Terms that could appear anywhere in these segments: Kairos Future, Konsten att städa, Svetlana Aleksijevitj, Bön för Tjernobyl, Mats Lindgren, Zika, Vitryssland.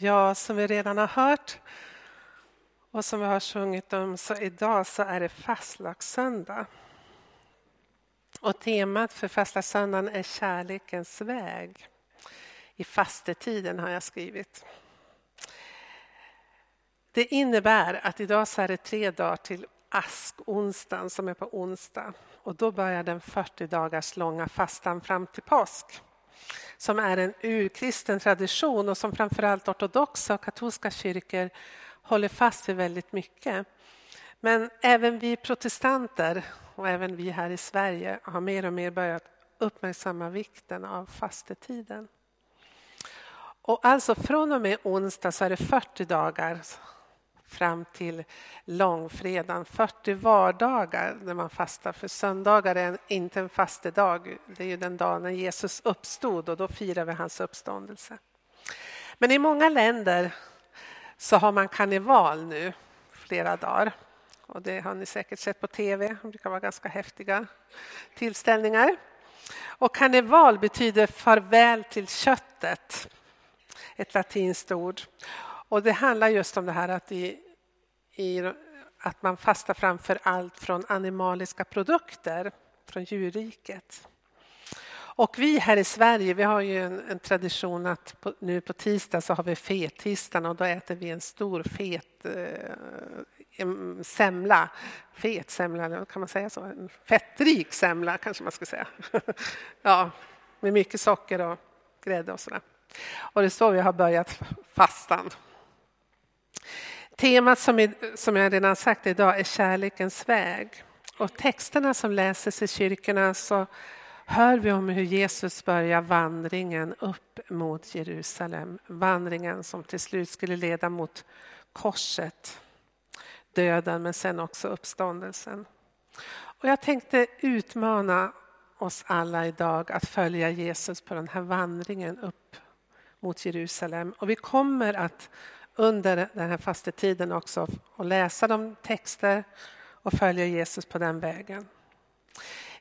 Ja, som vi redan har hört och som vi har sjungit om, så idag så är det fastlagssöndag. Och temat för fastlagssöndagen är kärlekens väg. I fastetiden har jag skrivit. Det innebär att idag så är det 3 dagar till askonsdagen som är på onsdag. Och då börjar den 40 dagars långa fastan fram till påsk, som är en urkristen tradition och som framförallt ortodoxa och katolska kyrkor håller fast vid väldigt mycket. Men även vi protestanter och även vi här i Sverige har mer och mer börjat uppmärksamma vikten av fastetiden. Och alltså från och med onsdag så är det 40 dagar fram till långfredagen. 40 vardagar när man fastar, för söndagar är inte en fastedag. Det är ju den dagen när Jesus uppstod och då firar vi hans uppståndelse. Men i många länder så har man karneval nu flera dagar. Och det har ni säkert sett på tv. Det brukar vara ganska häftiga tillställningar. Och karneval betyder farväl till köttet. Ett latinskt ord. Och det handlar just om det här att man fastar framför allt från animaliska produkter, från djurriket. Och vi här i Sverige, vi har ju en tradition att nu på tisdag så har vi fettisdagen, och då äter vi en stor fet semla. Fet semla, kan man säga så? En fettrik semla kanske man ska säga. Ja, med mycket socker och grädde och sådär. Och det står vi har börjat fastan. Temat som jag redan sagt idag är kärlekens väg. Och texterna som läses i kyrkorna, så hör vi om hur Jesus börjar vandringen upp mot Jerusalem. Vandringen som till slut skulle leda mot korset, döden, men sen också uppståndelsen. Och jag tänkte utmana oss alla idag att följa Jesus på den här vandringen upp mot Jerusalem. Och vi kommer att under den här fastetiden också och läsa de texter och följa Jesus på den vägen.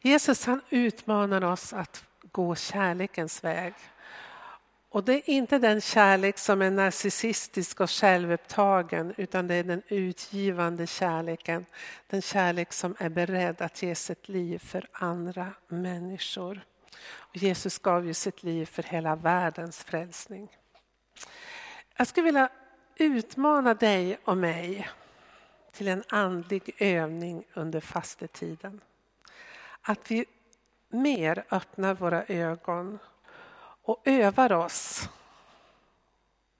Jesus, han utmanar oss att gå kärlekens väg. Och det är inte den kärlek som är narcissistisk och självupptagen, utan det är den utgivande kärleken. Den kärlek som är beredd att ge sitt liv för andra människor. Och Jesus gav ju sitt liv för hela världens frälsning. Jag skulle vilja utmana dig och mig till en andlig övning under fastetiden. Att vi mer öppnar våra ögon och övar oss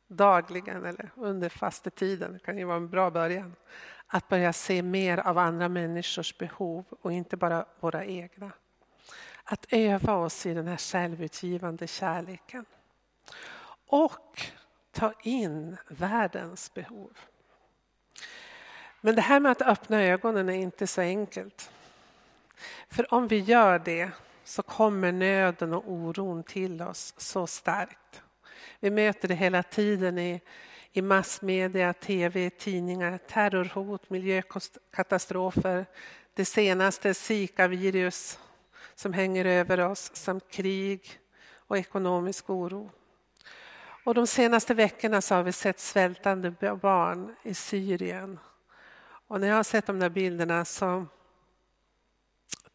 dagligen eller under fastetiden. Det kan ju vara en bra början. Att börja se mer av andra människors behov och inte bara våra egna. Att öva oss i den här självutgivande kärleken. Och ta in världens behov. Men det här med att öppna ögonen är inte så enkelt. För om vi gör det så kommer nöden och oron till oss så starkt. Vi möter det hela tiden i massmedia, tv, tidningar, terrorhot, miljökatastrofer. Det senaste Zika-virus som hänger över oss, samt krig och ekonomisk oro. Och de senaste veckorna så har vi sett svältande barn i Syrien. Och när jag har sett de där bilderna så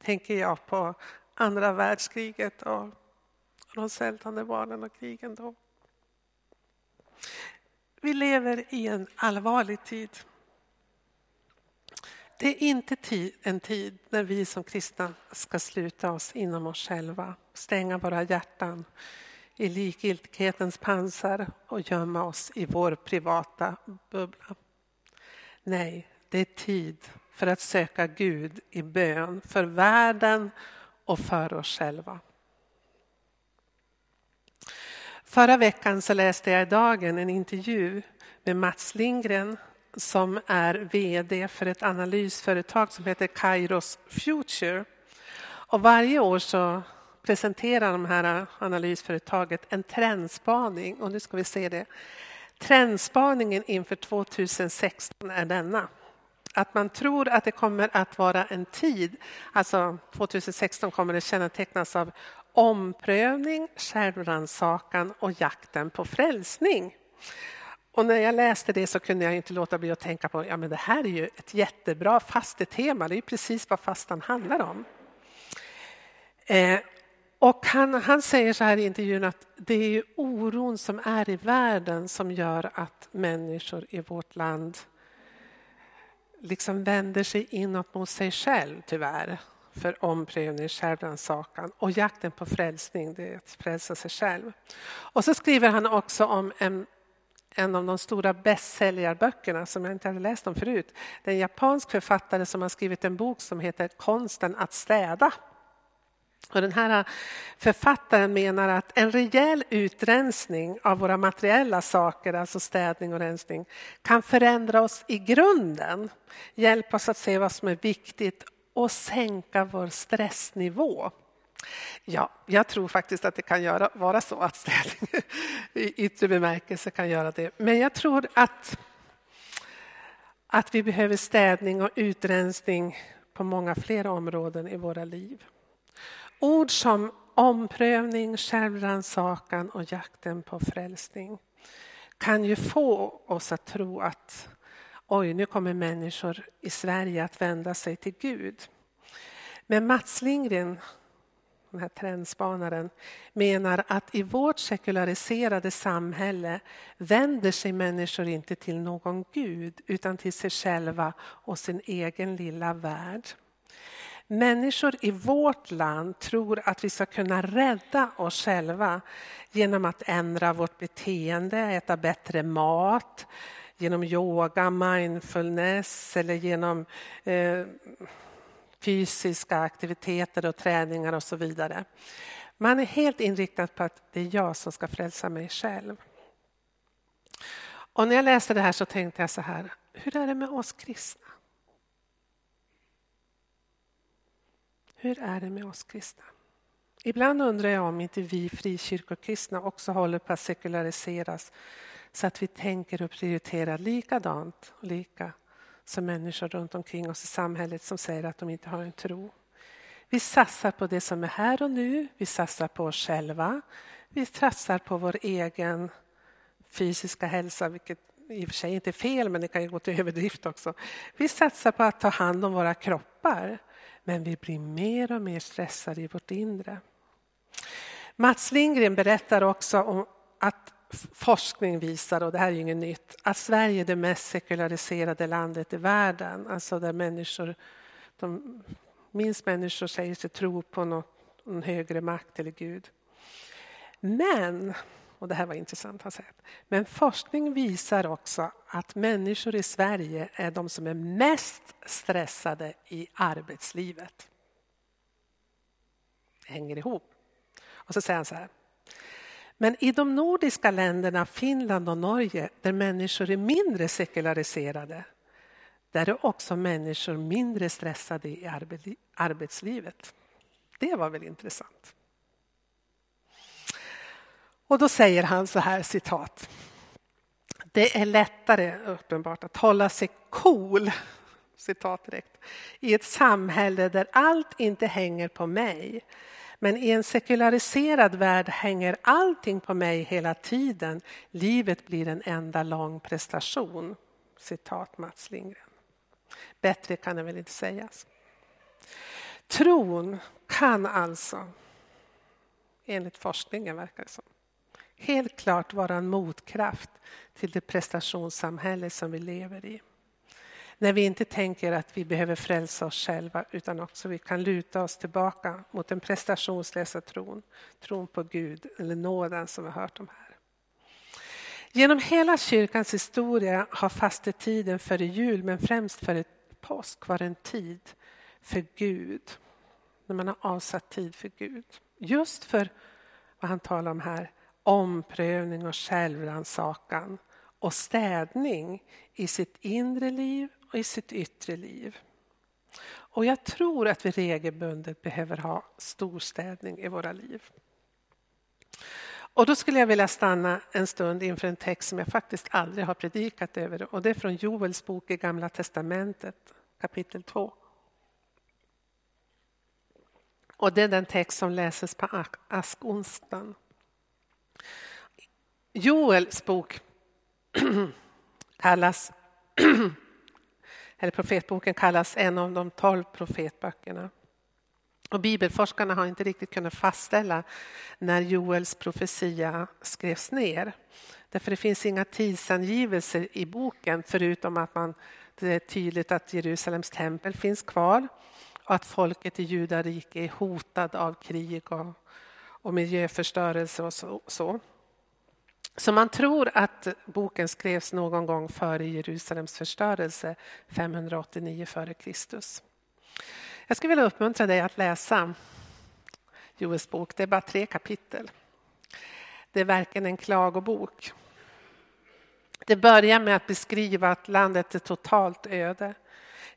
tänker jag på andra världskriget och de svältande barnen och krigen då. Vi lever i en allvarlig tid. Det är inte en tid när vi som kristna ska sluta oss inom oss själva, stänga våra hjärtan i likgiltighetens pansar och gömma oss i vår privata bubbla. Nej, det är tid för att söka Gud i bön för världen och för oss själva. Förra veckan så läste jag i Dagen en intervju med Mats Lindgren, som är vd för ett analysföretag som heter Kairos Future. Och varje år så presenterar de här analysföretaget en trendspaning. Och nu ska vi se det. Trendspaningen inför 2016 är denna. Att man tror att det kommer att vara en tid, alltså 2016 kommer det kännetecknas av omprövning, självrannsakan och jakten på frälsning. Och när jag läste det så kunde jag inte låta bli att tänka på, ja men det här är ju ett jättebra fastetema, det är ju precis vad fastan handlar om. Och han säger så här i intervjun att det är ju oron som är i världen som gör att människor i vårt land liksom vänder sig inåt mot sig själv tyvärr. För omprövning, självrannsakan och jakten på frälsning, det är att frälsa sig själv. Och så skriver han också om en av de stora bästsäljarböckerna som jag inte hade läst om förut. Det är en japansk författare som har skrivit en bok som heter Konsten att städa. Och den här författaren menar att en rejäl utrensning av våra materiella saker, alltså städning och rensning, kan förändra oss i grunden. Hjälpa oss att se vad som är viktigt och sänka vår stressnivå. Ja, jag tror faktiskt att det kan vara så att städning i yttre bemärkelse kan göra det. Men jag tror att vi behöver städning och utrensning på många fler områden i våra liv. Ord som omprövning, självrannsakan och jakten på frälsning kan ju få oss att tro att oj, nu kommer människor i Sverige att vända sig till Gud. Men Mats Lindgren, den här trendspanaren, menar att i vårt sekulariserade samhälle vänder sig människor inte till någon Gud utan till sig själva och sin egen lilla värld. Människor i vårt land tror att vi ska kunna rädda oss själva genom att ändra vårt beteende, äta bättre mat, genom yoga, mindfulness eller genom fysiska aktiviteter och träningar och så vidare. Man är helt inriktad på att det är jag som ska frälsa mig själv. Och när jag läste det här så tänkte jag så här, hur är det med oss kristna? Hur är det med oss kristna? Ibland undrar jag om inte vi frikyrkokristna också håller på att sekulariseras så att vi tänker och prioriterar likadant och lika som människor runt omkring oss i samhället som säger att de inte har en tro. Vi satsar på det som är här och nu. Vi satsar på oss själva. Vi satsar på vår egen fysiska hälsa, vilket i och för sig inte är fel, men det kan ju gå till överdrift också. Vi satsar på att ta hand om våra kroppar. Men vi blir mer och mer stressade i vårt inre. Mats Lindgren berättar också om att forskning visar, och det här är ju inget nytt, att Sverige är det mest sekulariserade landet i världen. Alltså där minst människor säger sig tro på någon högre makt eller Gud. Men, och det här var intressant han sagt, men forskning visar också att människor i Sverige är de som är mest stressade i arbetslivet. Det hänger ihop. Och så säger han så här. Men i de nordiska länderna, Finland och Norge, där människor är mindre sekulariserade, där är också människor mindre stressade i arbetslivet. Det var väl intressant. Och då säger han så här, citat. Det är lättare, uppenbart, att hålla sig cool, citat direkt, i ett samhälle där allt inte hänger på mig. Men i en sekulariserad värld hänger allting på mig hela tiden. Livet blir en enda lång prestation. Citat Mats Lindgren. Bättre kan det väl inte sägas. Tron kan alltså, enligt forskningen verkar det som, helt klart vara en motkraft till det prestationssamhälle som vi lever i. När vi inte tänker att vi behöver frälsa oss själva utan också vi kan luta oss tillbaka mot den prestationslösa tron på Gud eller nåden som vi har hört om här. Genom hela kyrkans historia har fastetiden före jul men främst före påsk var en tid för Gud. När man har avsatt tid för Gud. Just för vad han talar om här, omprövning och självrannsakan och städning i sitt inre liv och i sitt yttre liv. Och jag tror att vi regelbundet behöver ha storstädning i våra liv. Och då skulle jag vilja stanna en stund inför en text som jag faktiskt aldrig har predikat över. Och det är från Joels bok i Gamla Testamentet, kapitel 2. Och det är den text som läses på askonstan. Joels bok kallas eller profetboken kallas en av de 12 profetböckerna. Och bibelforskarna har inte riktigt kunnat fastställa när Joels profetia skrevs ner. Därför det finns inga tidsangivelser i boken förutom att det är tydligt att Jerusalems tempel finns kvar och att folket i Judarike är hotad av krig och miljöförstörelse och så. Så man tror att boken skrevs någon gång före Jerusalems förstörelse 589 f.Kr. Jag skulle vilja uppmuntra dig att läsa Joels bok. Det är bara 3 kapitel. Det är verkligen en klagobok. Det börjar med att beskriva att landet är totalt öde.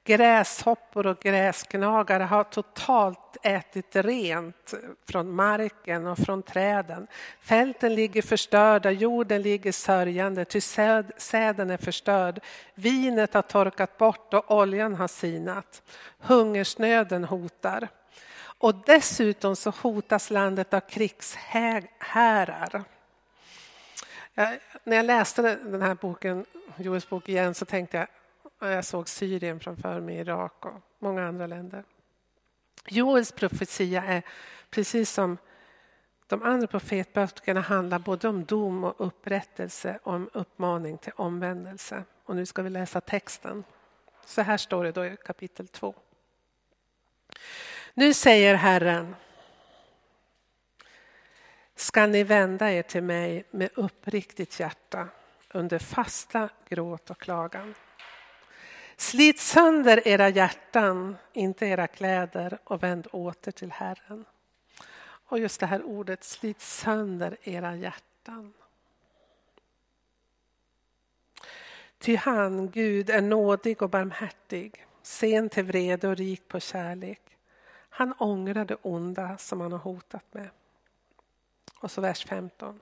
Gräshoppor och gräsknagare har totalt ätit rent från marken och från träden. Fälten ligger förstörda, jorden ligger sörjande, ty säden är förstörd. Vinet har torkat bort och oljan har sinat. Hungersnöden hotar. Och dessutom så hotas landet av krigshärar. När jag läste den här boken, Joels bok igen, så tänkte jag, jag såg Syrien framför mig, Irak och många andra länder. Joels profetia är, precis som de andra profetböckerna, handlar både om dom och upprättelse och om uppmaning till omvändelse. Och nu ska vi läsa texten. Så här står det då i kapitel 2. Nu säger Herren: ska ni vända er till mig med uppriktigt hjärta under fasta, gråt och klagan. Slit sönder era hjärtan, inte era kläder, och vänd åter till Herren. Och just det här ordet, slit sönder era hjärtan. Ty han, Gud, är nådig och barmhärtig, sen till vrede och rik på kärlek. Han ångrar det onda som han har hotat med. Och så vers 15.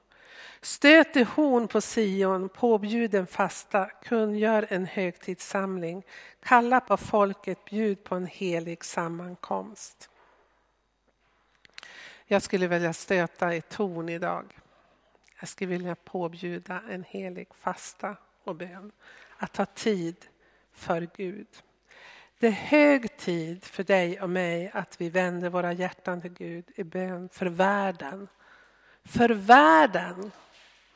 Stöt i horn på Sion, påbjud en fasta, kungör en högtidssamling, kalla på folket, bjud på en helig sammankomst. Jag skulle vilja stöta i torn idag. Jag skulle vilja påbjuda en helig fasta och bön. Att ta tid för Gud. Det är hög tid för dig och mig att vi vänder våra hjärtan till Gud i bön för världen. För världen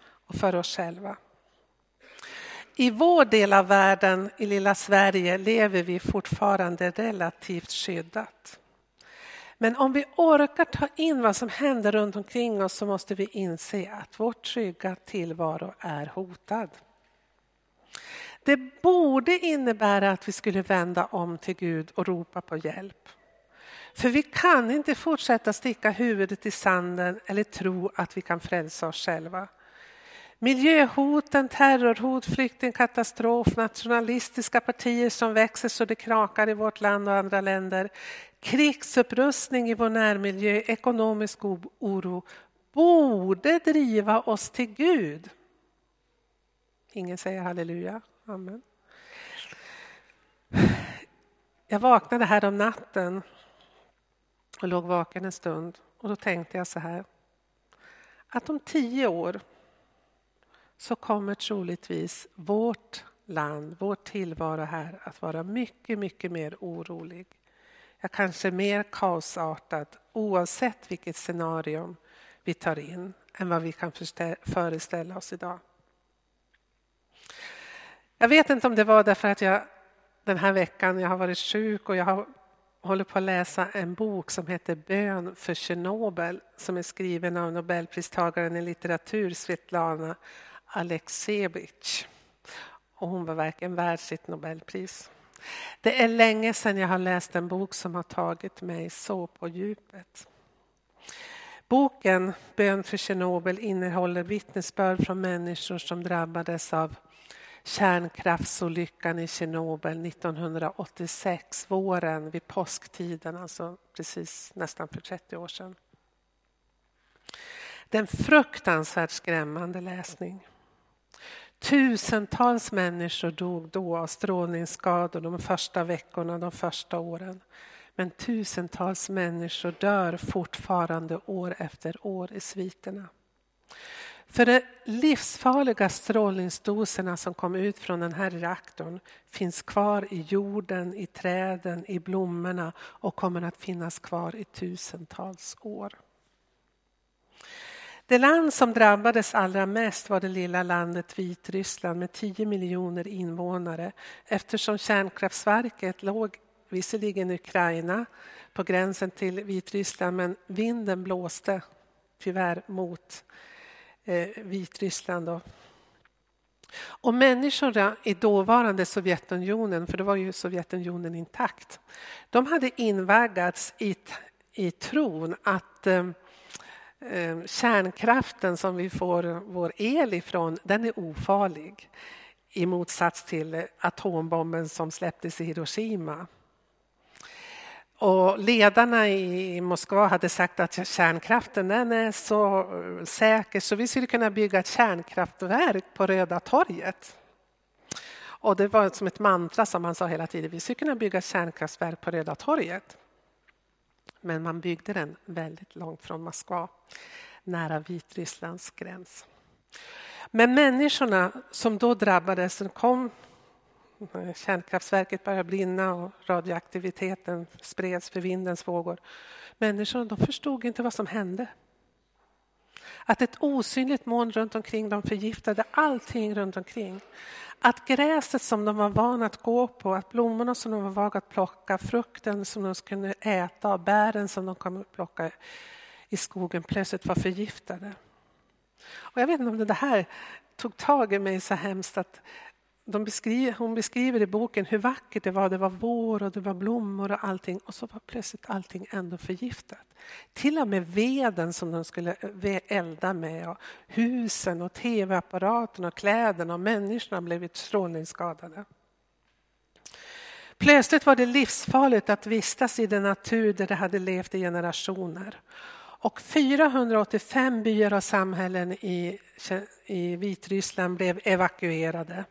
och för oss själva. I vår del av världen, i lilla Sverige, lever vi fortfarande relativt skyddat. Men om vi orkar ta in vad som händer runt omkring oss, så måste vi inse att vår trygga tillvaro är hotad. Det borde innebära att vi skulle vända om till Gud och ropa på hjälp. För vi kan inte fortsätta sticka huvudet i sanden eller tro att vi kan frälsa oss själva. Miljöhoten, terrorhot, flyktingkatastrof, nationalistiska partier som växer så det knakar i vårt land och andra länder, krigsupprustning i vår närmiljö, ekonomisk oro borde driva oss till Gud. Ingen säger halleluja. Amen. Jag vaknade här om natten och låg vaken en stund. Och då tänkte jag så här: att om 10 år så kommer troligtvis vårt land, vår tillvaro här, att vara mycket, mycket mer orolig. Ja, kanske mer kaosartat, oavsett vilket scenario vi tar in, än vad vi kan föreställa oss idag. Jag vet inte om det var därför att jag den här veckan, jag har varit sjuk och jag har håller på att läsa en bok som heter Bön för Tjernobyl, som är skriven av Nobelpristagaren i litteratur Svetlana Aleksijevitj. Och hon var verkligen värd sitt Nobelpris. Det är länge sedan jag har läst en bok som har tagit mig så på djupet. Boken Bön för Tjernobyl innehåller vittnesbörd från människor som drabbades av kärnkraftsolyckan i Tjernobyl 1986, våren vid påsktiden, alltså precis nästan för 30 år sedan. Det är en fruktansvärt skrämmande läsning. Tusentals människor dog då av strålningsskador de första veckorna, de första åren. Men tusentals människor dör fortfarande år efter år i sviterna. För de livsfarliga strålningsdoserna som kom ut från den här reaktorn finns kvar i jorden, i träden, i blommorna och kommer att finnas kvar i tusentals år. Det land som drabbades allra mest var det lilla landet Vitryssland med 10 miljoner invånare, eftersom kärnkraftverket låg visserligen i Ukraina på gränsen till Vitryssland, men vinden blåste tyvärr mot Vitryssland då. Och människorna i dåvarande Sovjetunionen, för det var ju Sovjetunionen intakt, de hade invaggats i tron att kärnkraften som vi får vår el ifrån, den är ofarlig. I motsats till atombomben som släpptes i Hiroshima. Och ledarna i Moskva hade sagt att kärnkraften den är så säker så vi skulle kunna bygga ett kärnkraftverk på Röda torget. Och det var som ett mantra som man sa hela tiden, vi skulle kunna bygga ett kärnkraftverk på Röda torget. Men man byggde den väldigt långt från Moskva, nära Vitrysslands gräns. Men människorna som då drabbades, kom kärnkraftverket började brinna och radioaktiviteten spreds för vindens vågor. Människorna de förstod inte vad som hände. Att ett osynligt moln runt omkring dem förgiftade allting runt omkring. Att gräset som de var vana att gå på, att blommorna som de var vana att plocka, frukten som de kunde äta och bären som de kunde plocka i skogen plötsligt var förgiftade. Och jag vet inte om det här tog tag i mig så hemskt att hon beskriver i boken hur vackert det var vår och det var blommor och allting. Och så var plötsligt allting ändå förgiftat. Till och med veden som de skulle elda med och husen och tv-apparaterna och kläderna och människorna blev strålningsskadade. Plötsligt var det livsfarligt att vistas i den natur där de hade levt i generationer. Och 485 byar och samhällen i Vitryssland blev evakuerade.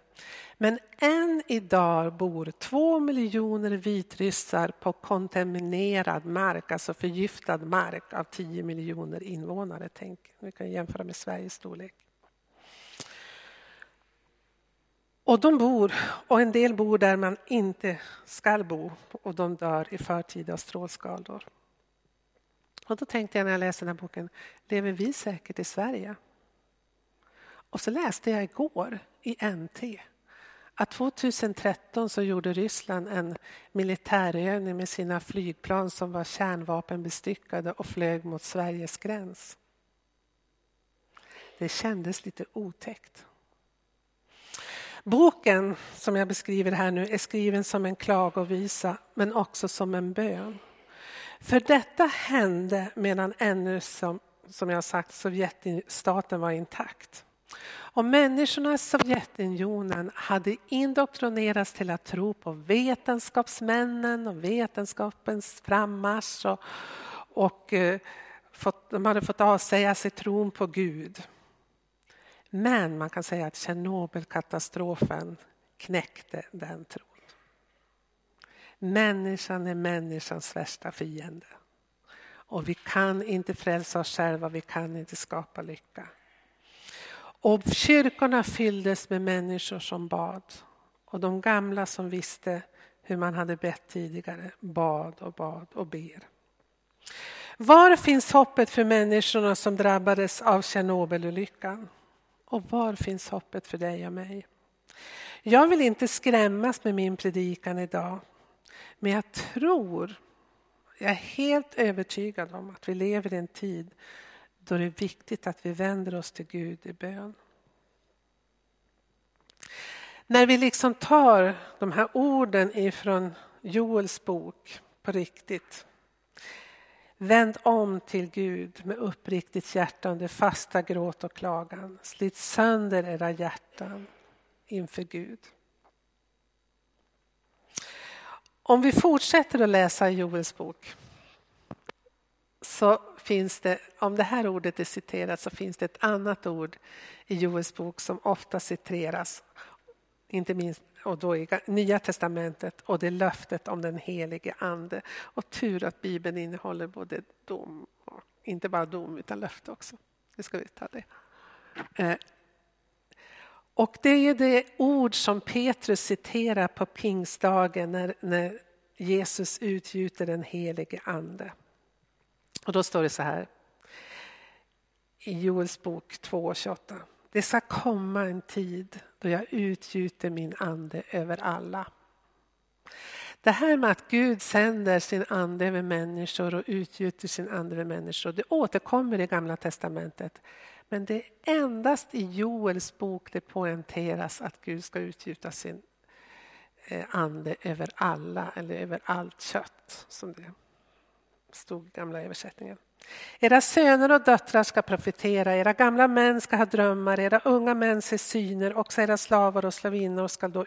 Men än idag bor 2 miljoner vitryssar på kontaminerad mark, alltså förgiftad mark av 10 miljoner invånare. Tänk, vi kan jämföra med Sveriges storlek. Och de bor, och en del bor där man inte ska bo, och de dör i förtida strålskador. Och då tänkte jag när jag läste den här boken, lever vi säkert i Sverige? Och så läste jag igår i NT att 2013 så gjorde Ryssland en militärövning med sina flygplan som var kärnvapenbestyckade och flög mot Sveriges gräns. Det kändes lite otäckt. Boken som jag beskriver här nu är skriven som en klagovisa men också som en bön. För detta hände medan ännu som jag sagt Sovjetstaten var intakt. Och människorna i Sovjetunionen hade indoktrinerats till att tro på vetenskapsmännen och vetenskapens frammarsch de hade fått avsäga sig tron på Gud. Men man kan säga att Tjernobylkatastrofen knäckte den tron. Människan är människans värsta fiende. Och vi kan inte frälsa oss själva, vi kan inte skapa lycka. Och kyrkorna fylldes med människor som bad. Och de gamla som visste hur man hade bett tidigare bad och ber. Var finns hoppet för människorna som drabbades av Tjernobylolyckan? Och var finns hoppet för dig och mig? Jag vill inte skrämmas med min predikan idag. Men jag är helt övertygad om att vi lever i en tid då det är viktigt att vi vänder oss till Gud i bön. När vi liksom tar de här orden ifrån Joels bok på riktigt. Vänd om till Gud med uppriktigt hjärta under fasta gråt och klagan. Slit sönder era hjärtan inför Gud. Om vi fortsätter att läsa Joels bok så finns det, om det här ordet är citerat så finns det ett annat ord i Joels bok som ofta citeras, inte minst och då i Nya testamentet, och det är löftet om den helige ande. Och tur att Bibeln innehåller både dom, inte bara dom utan löfte också. Nu ska vi ta det. Och det är det ord som Petrus citerar på pingstdagen när Jesus utgjuter den helige ande. Och då står det så här i Joels bok 2:28. Det ska komma en tid då jag utgjuter min ande över alla. Det här med att Gud sänder sin ande över människor och utgjuter sin ande över människor, det återkommer i Gamla testamentet. Men det är endast i Joels bok det poängteras att Gud ska utgjuta sin ande över alla eller över allt kött, som det stod i gamla översättningen. Era söner och döttrar ska profetera, era gamla män ska ha drömmar, era unga män se syner, också era slavar och slavinnor ska jag då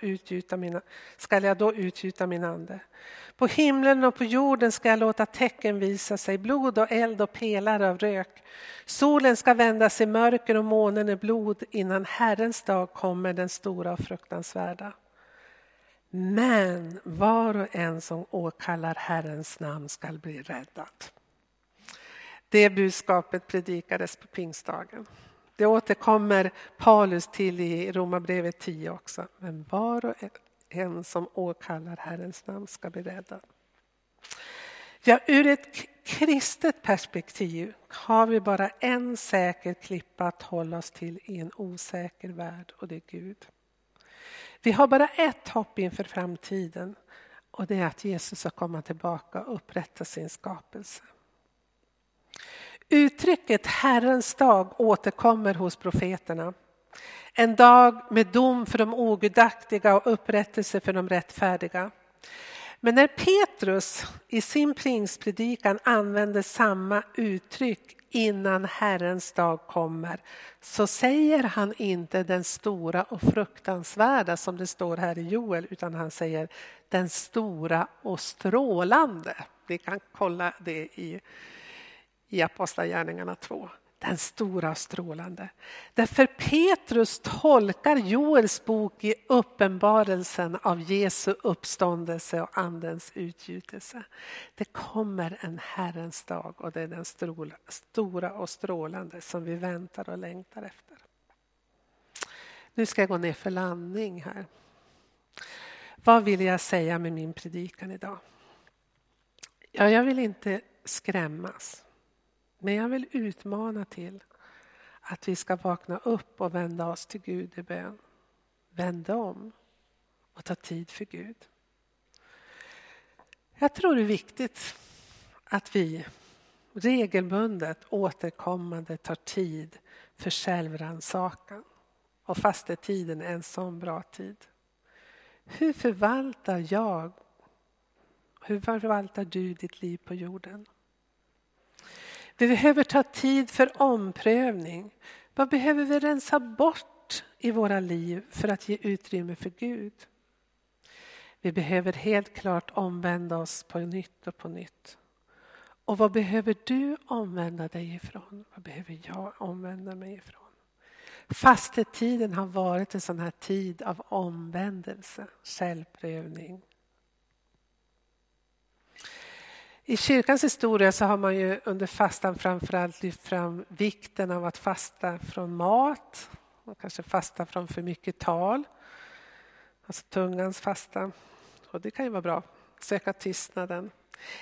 utgjuta min ande. På himlen och på jorden ska jag låta tecken visa sig, blod och eld och pelar av rök. Solen ska vändas i mörker och månen i blod innan Herrens dag kommer, den stora och fruktansvärda. Men var och en som åkallar Herrens namn ska bli räddad. Det budskapet predikades på pingstdagen. Det återkommer Paulus till i Romarbrevet 10 också. Men var och en som åkallar Herrens namn ska bli räddad. Ja, ur ett kristet perspektiv har vi bara en säker klippa att hålla oss till i en osäker värld, och det är Gud. Vi har bara ett hopp inför framtiden, och det är att Jesus ska komma tillbaka och upprätta sin skapelse. Uttrycket Herrens dag återkommer hos profeterna. En dag med dom för de ogudaktiga och upprättelse för de rättfärdiga. Men när Petrus i sin pingstpredikan använder samma uttryck, innan Herrens dag kommer, så säger han inte den stora och fruktansvärda som det står här i Joel, utan han säger den stora och strålande. Vi kan kolla det i Apostlagärningarna 2. Den stora och strålande. Därför Petrus tolkar Joels bok i uppenbarelsen av Jesu uppståndelse och andens utgjutelse. Det kommer en Herrens dag, och det är den stora och strålande som vi väntar och längtar efter. Nu ska jag gå ner för landning här. Vad vill jag säga med min predikan idag? Ja, jag vill inte skrämmas. Men jag vill utmana till att vi ska vakna upp och vända oss till Gud i bön. Vända om och ta tid för Gud. Jag tror det är viktigt att vi regelbundet, återkommande tar tid för självrannsakan. Och fastetiden är en sån bra tid. Hur förvaltar du ditt liv på jorden? Vi behöver ta tid för omprövning. Vad behöver vi rensa bort i våra liv för att ge utrymme för Gud? Vi behöver helt klart omvända oss på nytt och på nytt. Och vad behöver du omvända dig ifrån? Vad behöver jag omvända mig ifrån? Fastetiden har varit en sån här tid av omvändelse, självprövning. I kyrkans historia så har man ju under fastan framförallt lyft fram vikten av att fasta från mat. Och kanske fasta från för mycket tal. Alltså tungans fasta. Och det kan ju vara bra. Söka tystnaden.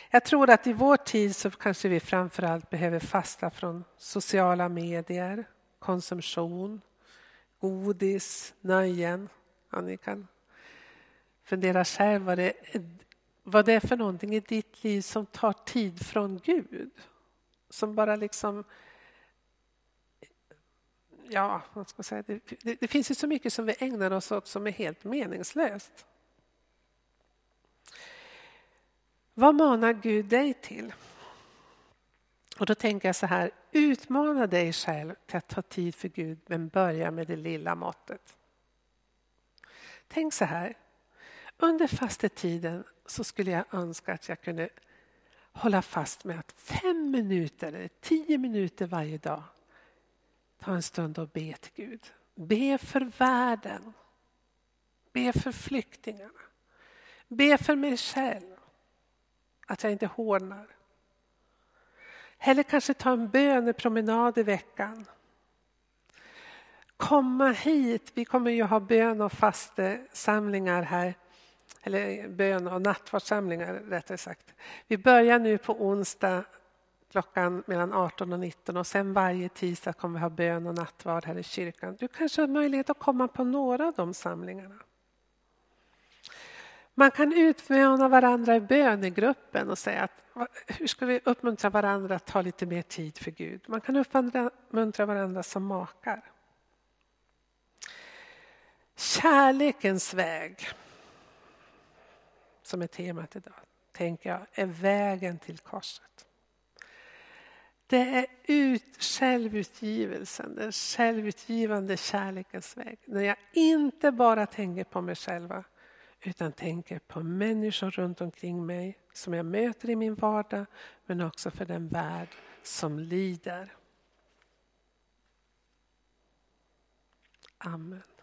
Jag tror att i vår tid så kanske vi framförallt behöver fasta från sociala medier, konsumtion, godis, nöjen. Ja, ni kan fundera själv vad det är för någonting i ditt liv som tar tid från Gud. Som bara liksom... Ja, vad ska jag säga? Det finns ju så mycket som vi ägnar oss åt som är helt meningslöst. Vad manar Gud dig till? Och då tänker jag så här. Utmana dig själv till att ta tid för Gud, men börja med det lilla måttet. Tänk så här. Under fastetiden så skulle jag önska att jag kunde hålla fast med att 5 minuter eller 10 minuter varje dag ta en stund och be till Gud. Be för världen. Be för flyktingarna. Be för mig själv. Att jag inte hårdnar. Eller kanske ta en bönepromenad i veckan. komma hit. Vi kommer ju ha bön och fastesamlingar här. Eller bön och nattvardssamlingar rättare sagt. Vi börjar nu på onsdag klockan mellan 18 och 19. Och sen varje tisdag kommer vi ha bön och nattvard här i kyrkan. Du kanske har möjlighet att komma på några av de samlingarna. Man kan utmana varandra i bönegruppen och säga att hur ska vi uppmuntra varandra att ta lite mer tid för Gud. Man kan uppmuntra varandra som makar. Kärlekens väg, som är temat idag, tänker jag, är vägen till korset. Det är självutgivelsen, den självutgivande kärlekens väg. När jag inte bara tänker på mig själva, utan tänker på människor runt omkring mig som jag möter i min vardag, men också för den värld som lider. Amen.